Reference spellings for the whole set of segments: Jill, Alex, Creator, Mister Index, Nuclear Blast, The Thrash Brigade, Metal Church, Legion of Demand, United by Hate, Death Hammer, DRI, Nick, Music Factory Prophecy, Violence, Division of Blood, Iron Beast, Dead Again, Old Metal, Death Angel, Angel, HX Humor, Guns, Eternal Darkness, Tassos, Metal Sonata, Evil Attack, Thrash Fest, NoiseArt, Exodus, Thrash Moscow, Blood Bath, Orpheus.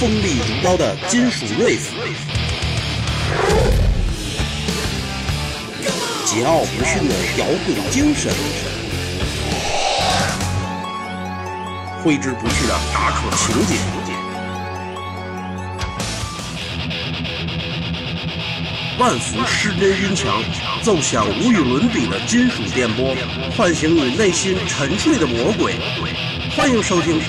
锋利如刀的金属锐斧，桀骜不驯的摇滚精神，挥之不去的打口情节，万伏失真音墙奏响无与伦比的金属电波，唤醒你内心沉睡的魔鬼。欢迎收听。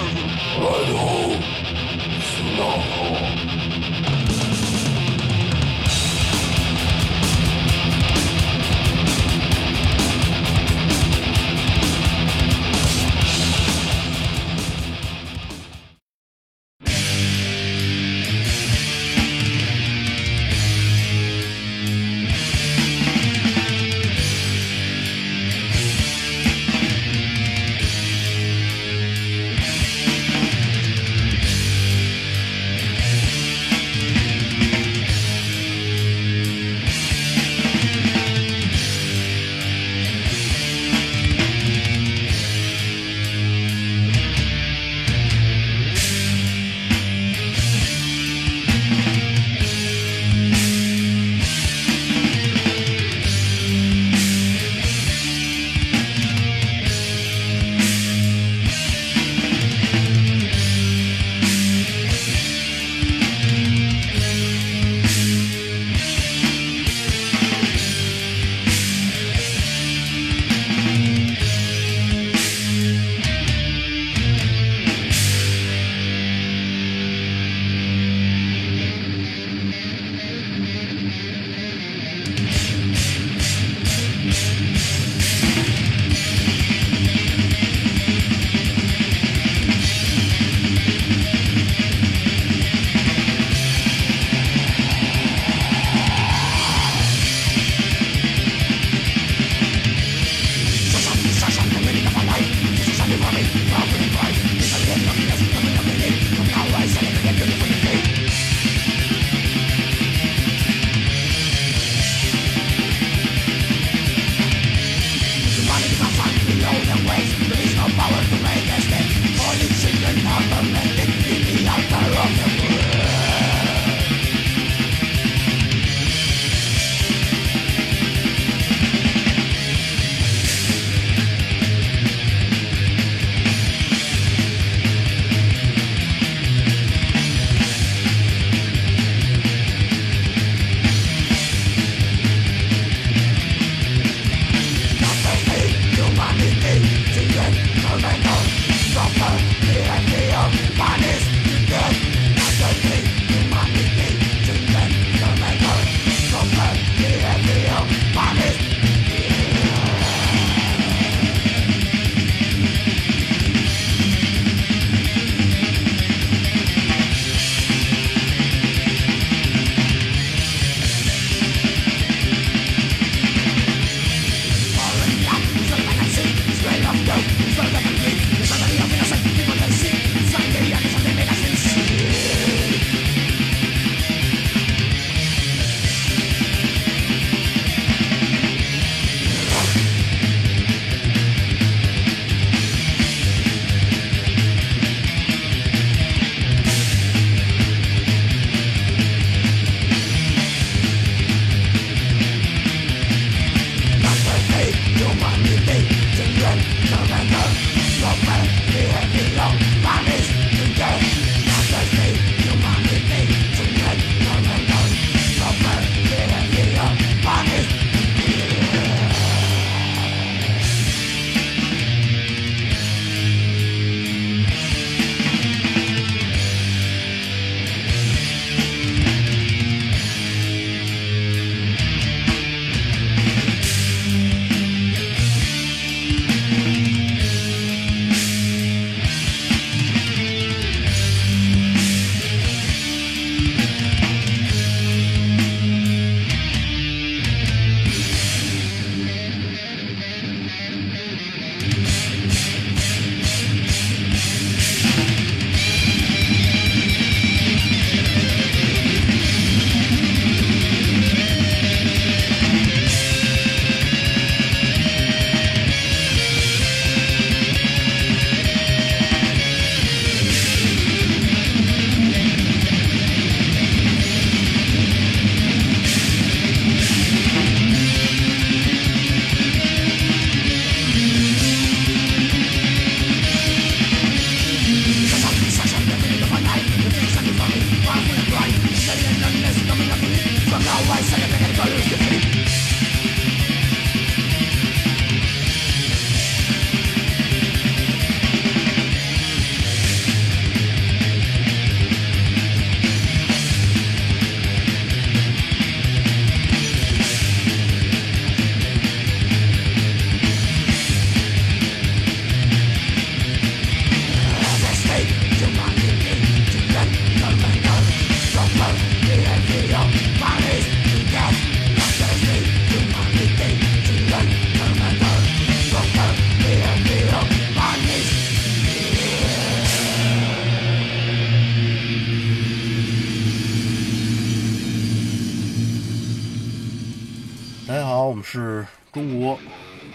是中国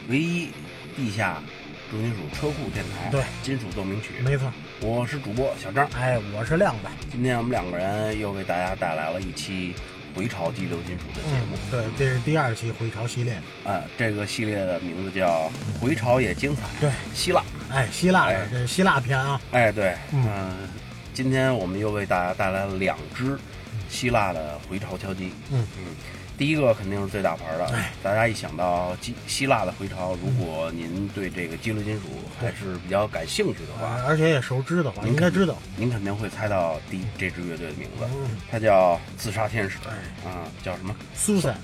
唯一地下重金属车库电台，对，金属奏鸣曲，没错。我是主播小张，哎，我是亮子。今天我们两个人又给大家带来了一期回潮激流金属的节目，对，这是第二期回潮系列。这个系列的名字叫《回潮也精彩》，对，希腊，哎，希腊，哎，这是希腊篇啊，哎，对，今天我们又为大家带来了两支希腊的回潮敲击，第一个肯定是最大牌的，大家一想到希腊的回潮，如果您对这个激流金属还是比较感兴趣的话，而且也熟知的话，您应该知道，您肯定会猜到这支乐队的名字，它叫自杀天使，叫什么 ？Suicide，Suicide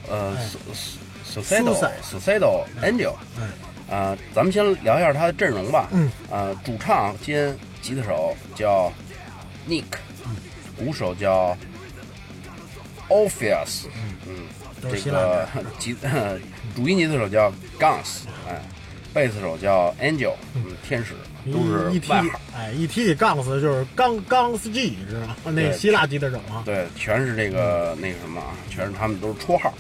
Angel，咱们先聊一下它的阵容吧，主唱兼吉他手叫 Nick，鼓手叫 Orpheus，这个主音吉他手叫 Guns， 贝斯手叫 Angel， 天使都是外号。一提起 Guns 就是Guns G， 知道吗？那希腊吉他手啊，对，全是这个那个什么，全是他们都是绰号。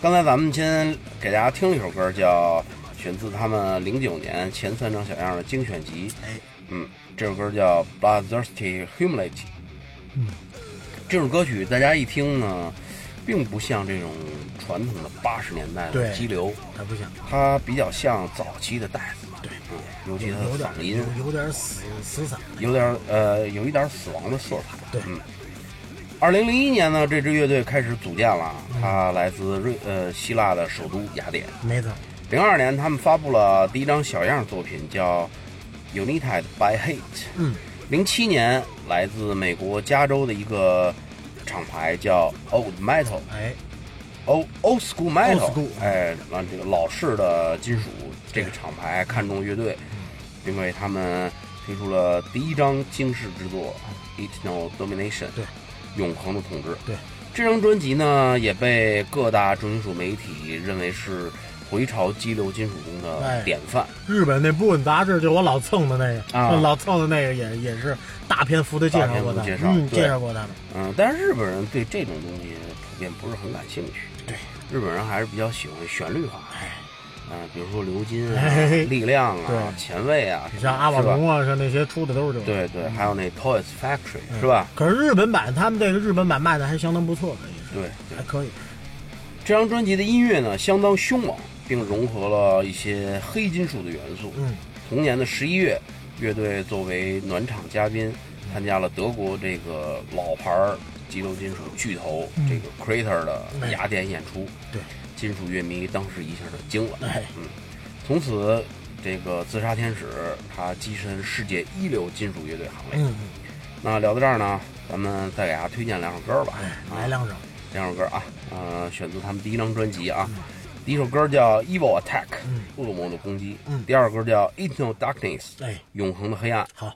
刚才咱们先给大家听一首歌，叫选自他们09年前三张小样的精选集。这首歌叫 Blood Thirsty Humilate。这首歌曲大家一听呢，并不像这种传统的80年代的激流，它不像，它比较像早期的带子，对，尤其它的嗓音有点死嗓，有一点死亡的色彩，对。2001年呢，这支乐队开始组建了，它来自希腊的首都雅典，没错。02年他们发布了第一张小样作品，叫 United by Hate。07年来自美国加州的一个厂牌叫 Old Metal， Old School Metal， 这个老式的金属，这个厂牌看中乐队，并为他们推出了第一张惊世之作 Eternal Domination， 对，永恒的统治。对，这张专辑呢也被各大重金属媒体认为是回潮激流金属中的典范。日本那部分杂志，就我老蹭的那个，老蹭的那个也是大篇幅的介绍过他，介绍过他们。但是日本人对这种东西普遍不是很感兴趣。对，日本人还是比较喜欢旋律化，比如说流金啊、力量啊、前卫啊，像阿瓦隆啊，像那些出的都是这种。对对，还有那 Toys Factory 是吧？可是日本版他们这个日本版卖的还相当不错的，也是对，还可以。这张专辑的音乐呢，相当凶猛，并融合了一些黑金属的元素。同年的11月，乐队作为暖场嘉宾，参加了德国这个老牌激流金属巨头这个 Creator 的雅典演出。对，金属乐迷当时一下就惊了。从此这个自杀天使他跻身世界一流金属乐队行列。那聊到这儿呢，咱们再给大家推荐两首歌吧。来两首歌啊，选自他们第一张专辑啊。第一首歌叫 Evil Attack， 恶魔的攻击。第二歌叫 Eternal Darkness， 永恒的黑暗。好。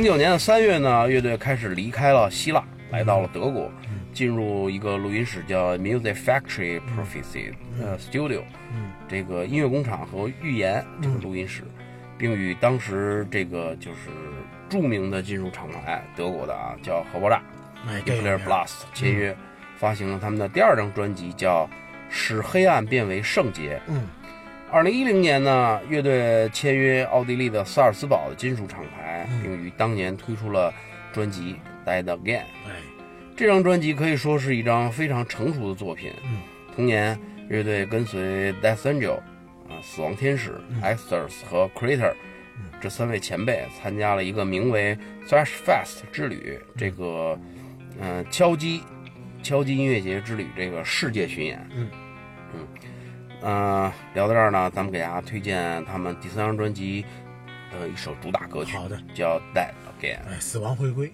09年的3月呢，乐队开始离开了希腊，来到了德国，进入一个录音室叫 Music Factory Prophecy Studio， 这个音乐工厂和预言这个录音室，并与当时这个就是著名的金属厂牌德国的啊叫核爆炸 Nuclear Blast 签约，发行了他们的第二张专辑叫使黑暗变为圣洁。2010年呢，乐队签约奥地利的萨尔茨堡的金属厂牌，并于当年推出了专辑 Dead Again。这张专辑可以说是一张非常成熟的作品。同年，乐队跟随 Death Angel 啊、死亡天使、Exodus 和 Creator 这三位前辈参加了一个名为 Thrash Fest 之旅，这个敲击音乐节之旅这个世界巡演。聊到这儿呢，咱们给大家推荐他们第三张专辑的一首主打歌曲，好的，叫 Dead Again， 死亡回归。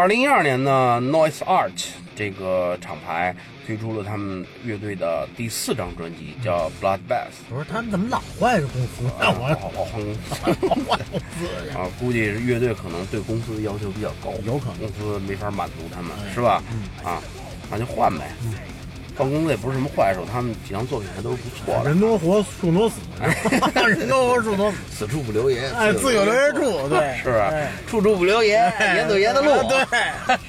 2012年呢 ，NoiseArt 这个厂牌推出了他们乐队的第4张专辑，叫 Blood Bath。不是他们怎么老换公司？老换公司啊！估计乐队可能对公司的要求比较高，有可能公司没法满足他们，是吧？啊，那就换呗。换公司也不是什么坏事，他们几张作品还都是不错的。人多活，树多死。人多活，树多死，此处不留爷，哎，自有留爷处，对，是不是？处处不留爷，爷走爷的路，对，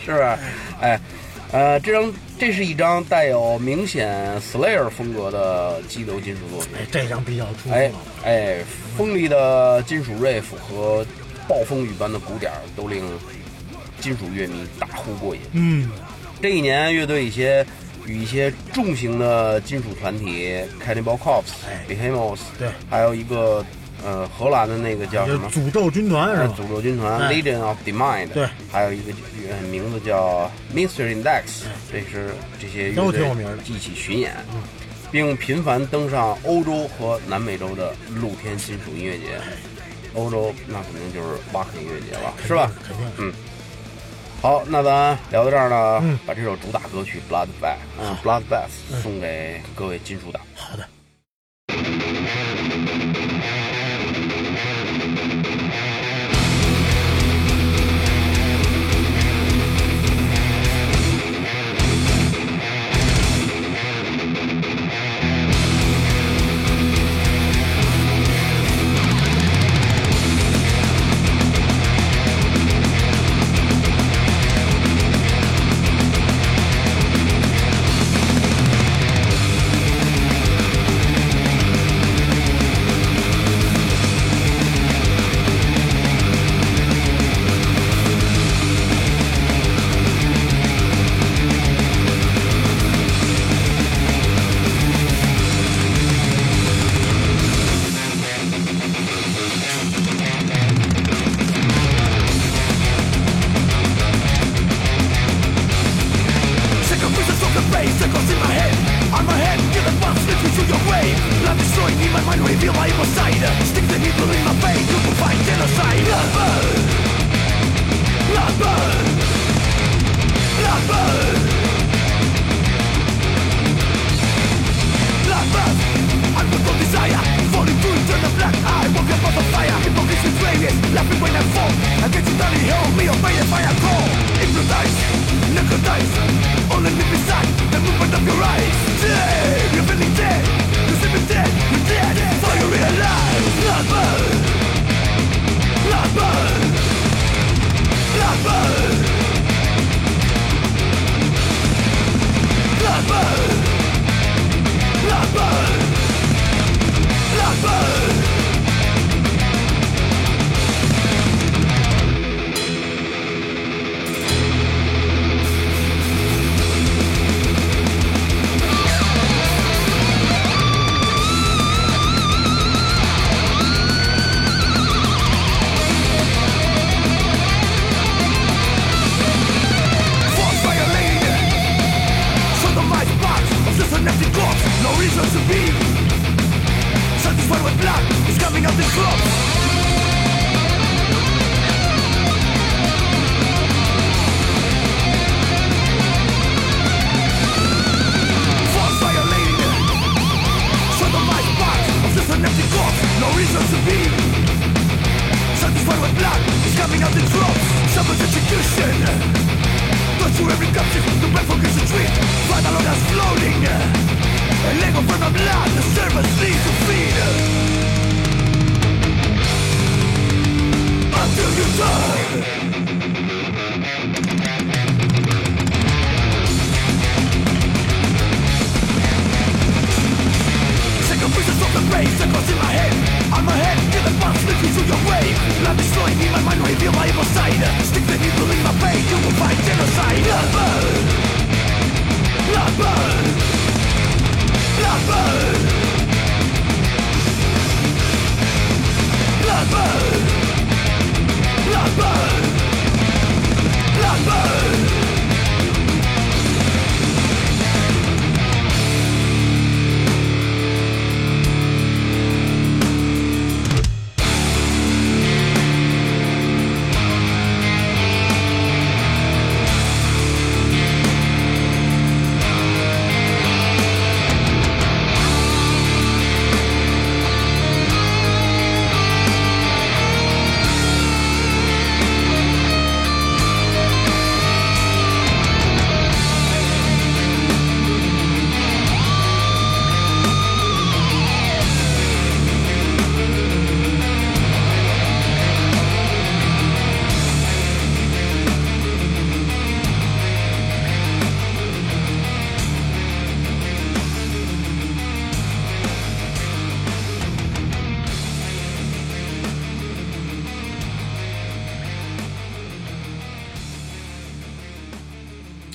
是不是？哎，这是一张带有明显 SLAYER 风格的激流金属作品。这张比较出色。哎，锋利的金属 riff 和暴风雨般的鼓点都令金属乐迷大呼过瘾。这一年乐队与一些重型的金属团体 Cannibal Corpse、Behemoth， 对，还有一个荷兰的那个叫什么诅咒军团是吧？诅咒军团、哎、Legion of Demand， 对，还有一个名字叫 Mister Index， 这是这些乐队一起巡演，并频繁登上欧洲和南美洲的露天金属音乐节。欧洲那肯定就是挖坑音乐节了，是吧？肯定。嗯。好，那咱聊到这儿呢，把这首主打歌曲 Blood Bath， Blood Bath 送给各位金属党。好的。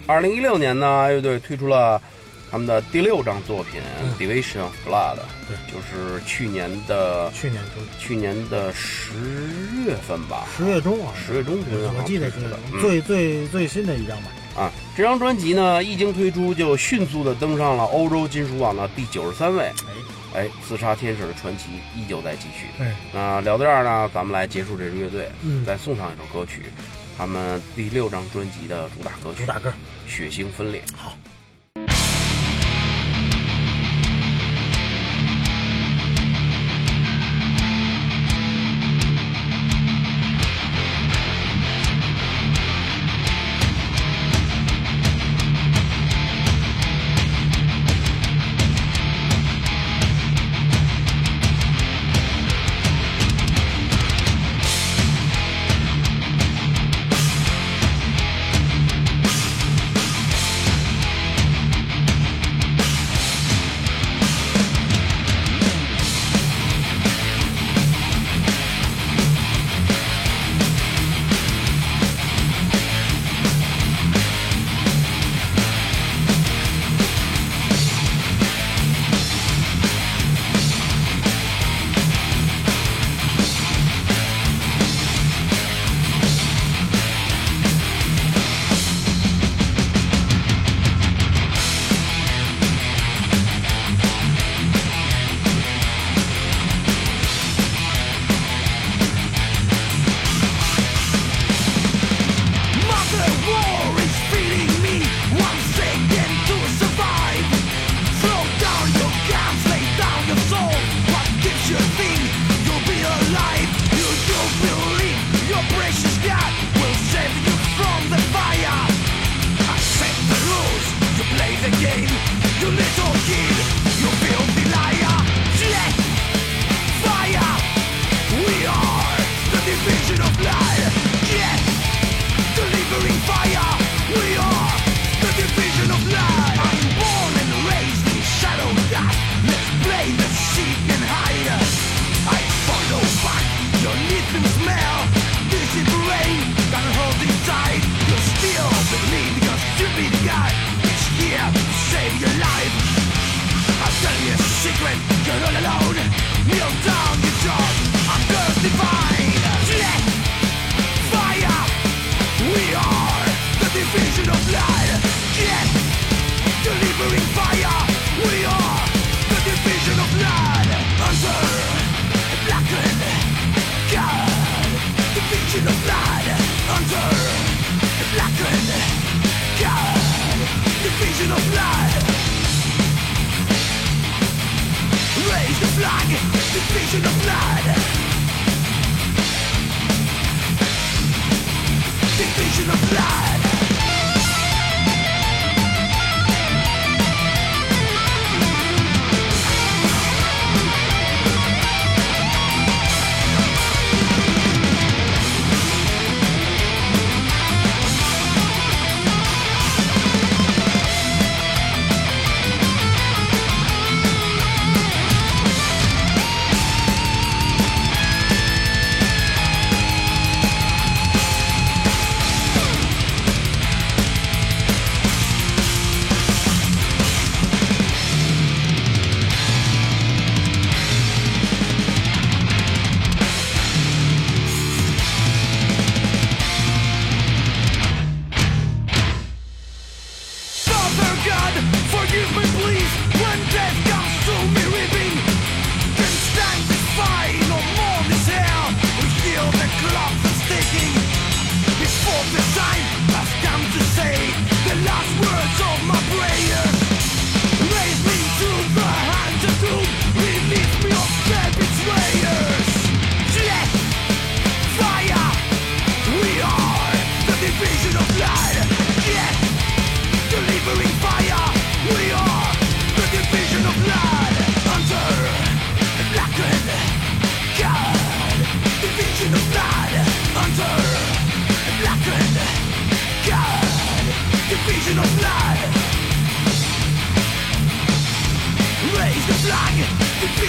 2016年呢，乐队推出了他们的第6张作品《Division of Blood》，就是去年的10月份吧，10月中我记得最新的一张吧。啊，这张专辑呢，一经推出就迅速的登上了欧洲金属榜的第93位。哎，刺杀天使的传奇依旧在继续。哎，那聊到这儿呢，咱们来结束这支乐队，再送上一首歌曲，他们第6张专辑的主打歌曲，《血腥分裂》。好。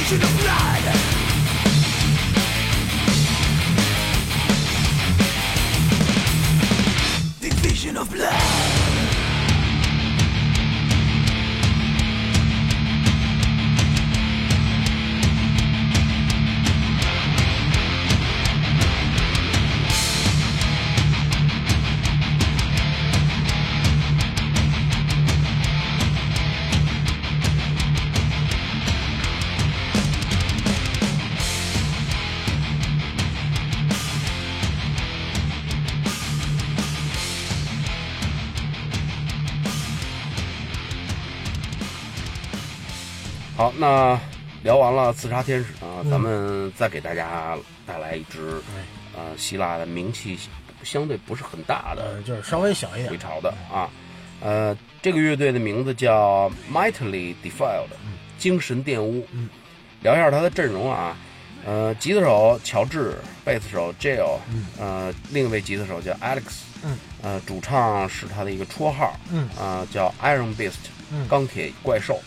Division of Blood. 好，那聊完了刺杀天使啊，咱们再给大家带来一支希腊的名气相对不是很大的，就是稍微小一点回潮的啊。这个乐队的名字叫 Mightily Defiled， 精神玷污。聊一下它的阵容啊，吉他手乔治，贝斯手 Jill， 另一位吉他手叫 Alex， 主唱是他的一个绰号，叫 Iron Beast， 钢铁怪兽，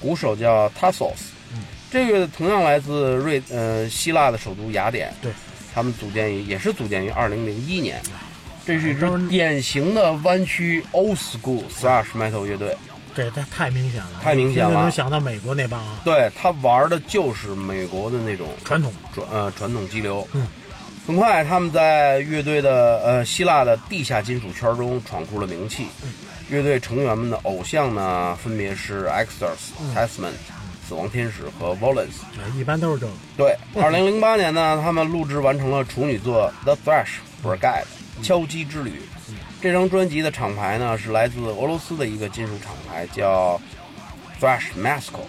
鼓手叫 Tassos， 这个同样来自希腊的首都雅典，对，他们组建于2001年。这是一支典型的弯曲 old school thrash metal 乐队，对，这太明显了，太明显了，能想到美国那帮啊，对，他玩的就是美国的那种传统激流。很快，他们在乐队的希腊的地下金属圈中闯出了名气。乐队成员们的偶像呢，分别是 Exodus、Tasman、死亡天使和 Violence， 一般都是这个。对，2008年呢，他们录制完成了处女作 The Thrash Brigade。敲击之旅，这张专辑的厂牌呢是来自俄罗斯的一个金属厂牌，叫 Thrash Moscow。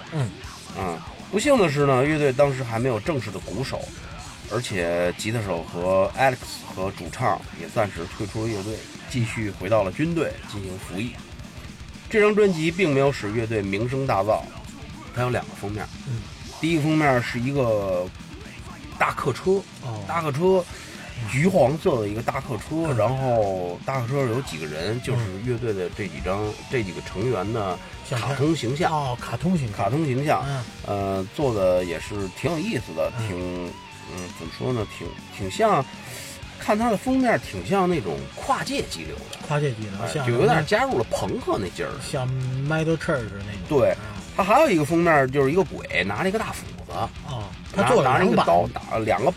不幸的是呢，乐队当时还没有正式的鼓手，而且吉他手和 Alex 和主唱也暂时退出乐队，继续回到了军队进行服役。这张专辑并没有使乐队名声大噪，它有两个封面。第一个封面是一个大客车。橘黄色的一个大客车，然后大客车有几个人，就是乐队的这几个成员的卡通形象。哦，卡通形象，做的也是挺有意思的，怎么说呢，挺像，看它的封面挺像那种跨界激流的，就有点加入了朋克那劲儿，像 Metal Church 那种。对，它还有一个封面就是一个鬼拿了一个大斧子。他做了两个刀，打两个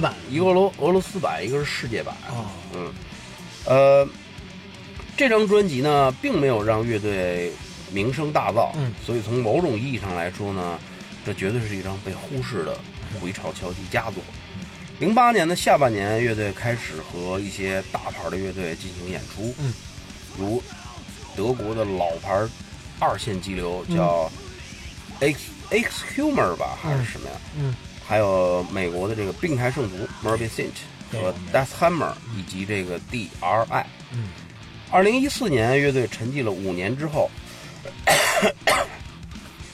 版，一个俄罗斯版，一个是世界版。这张专辑呢，并没有让乐队名声大噪，所以从某种意义上来说呢，这绝对是一张被忽视的回潮敲击佳作。2008年的下半年，乐队开始和一些大牌的乐队进行演出，如德国的老牌二线激流叫 HX Humor 吧，还是什么呀？还有美国的这个病态圣徒 Merby Saint 和 Death Hammer， 以及这个 DRI。2014年，乐队沉寂了5年之后，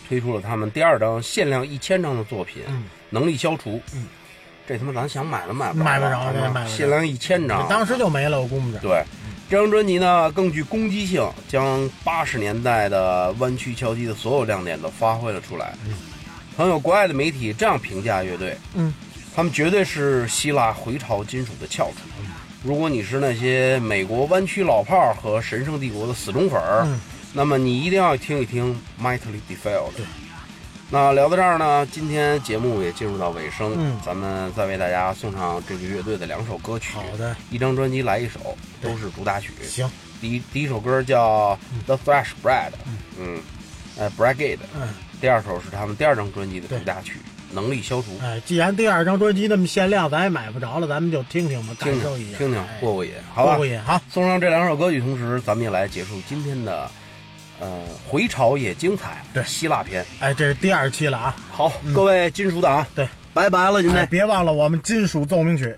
推出了他们第2张限量1000张的作品《能力消除》。这他妈咱想买都买不着，限量1000张，当时就没了，我估摸着。对，这张专辑呢更具攻击性，将80年代的弯曲敲击的所有亮点都发挥了出来。曾有国外的媒体这样评价乐队，他们绝对是希腊回潮金属的翘楚。如果你是那些美国弯曲老炮和神圣帝国的死忠粉，那么你一定要听一听 Mightily Defiled。那聊到这儿呢，今天节目也进入到尾声，咱们再为大家送上这个乐队的2首歌曲。好的，一张专辑来一首，都是主打曲。行，第一首歌叫 The Thrash Brigade，Brigade。第2首是他们第2张专辑的主打曲《能力消除》。哎，既然第2张专辑那么限量，咱也买不着了，咱们就听听吧，感受一下，听听过过瘾，好吧？过过瘾。好，送上这2首歌曲，同时咱们也来结束今天的。回潮也精彩，对，希腊篇，哎，这是第2期了啊！好，各位金属党，对，拜拜了，现在别忘了我们金属奏鸣曲。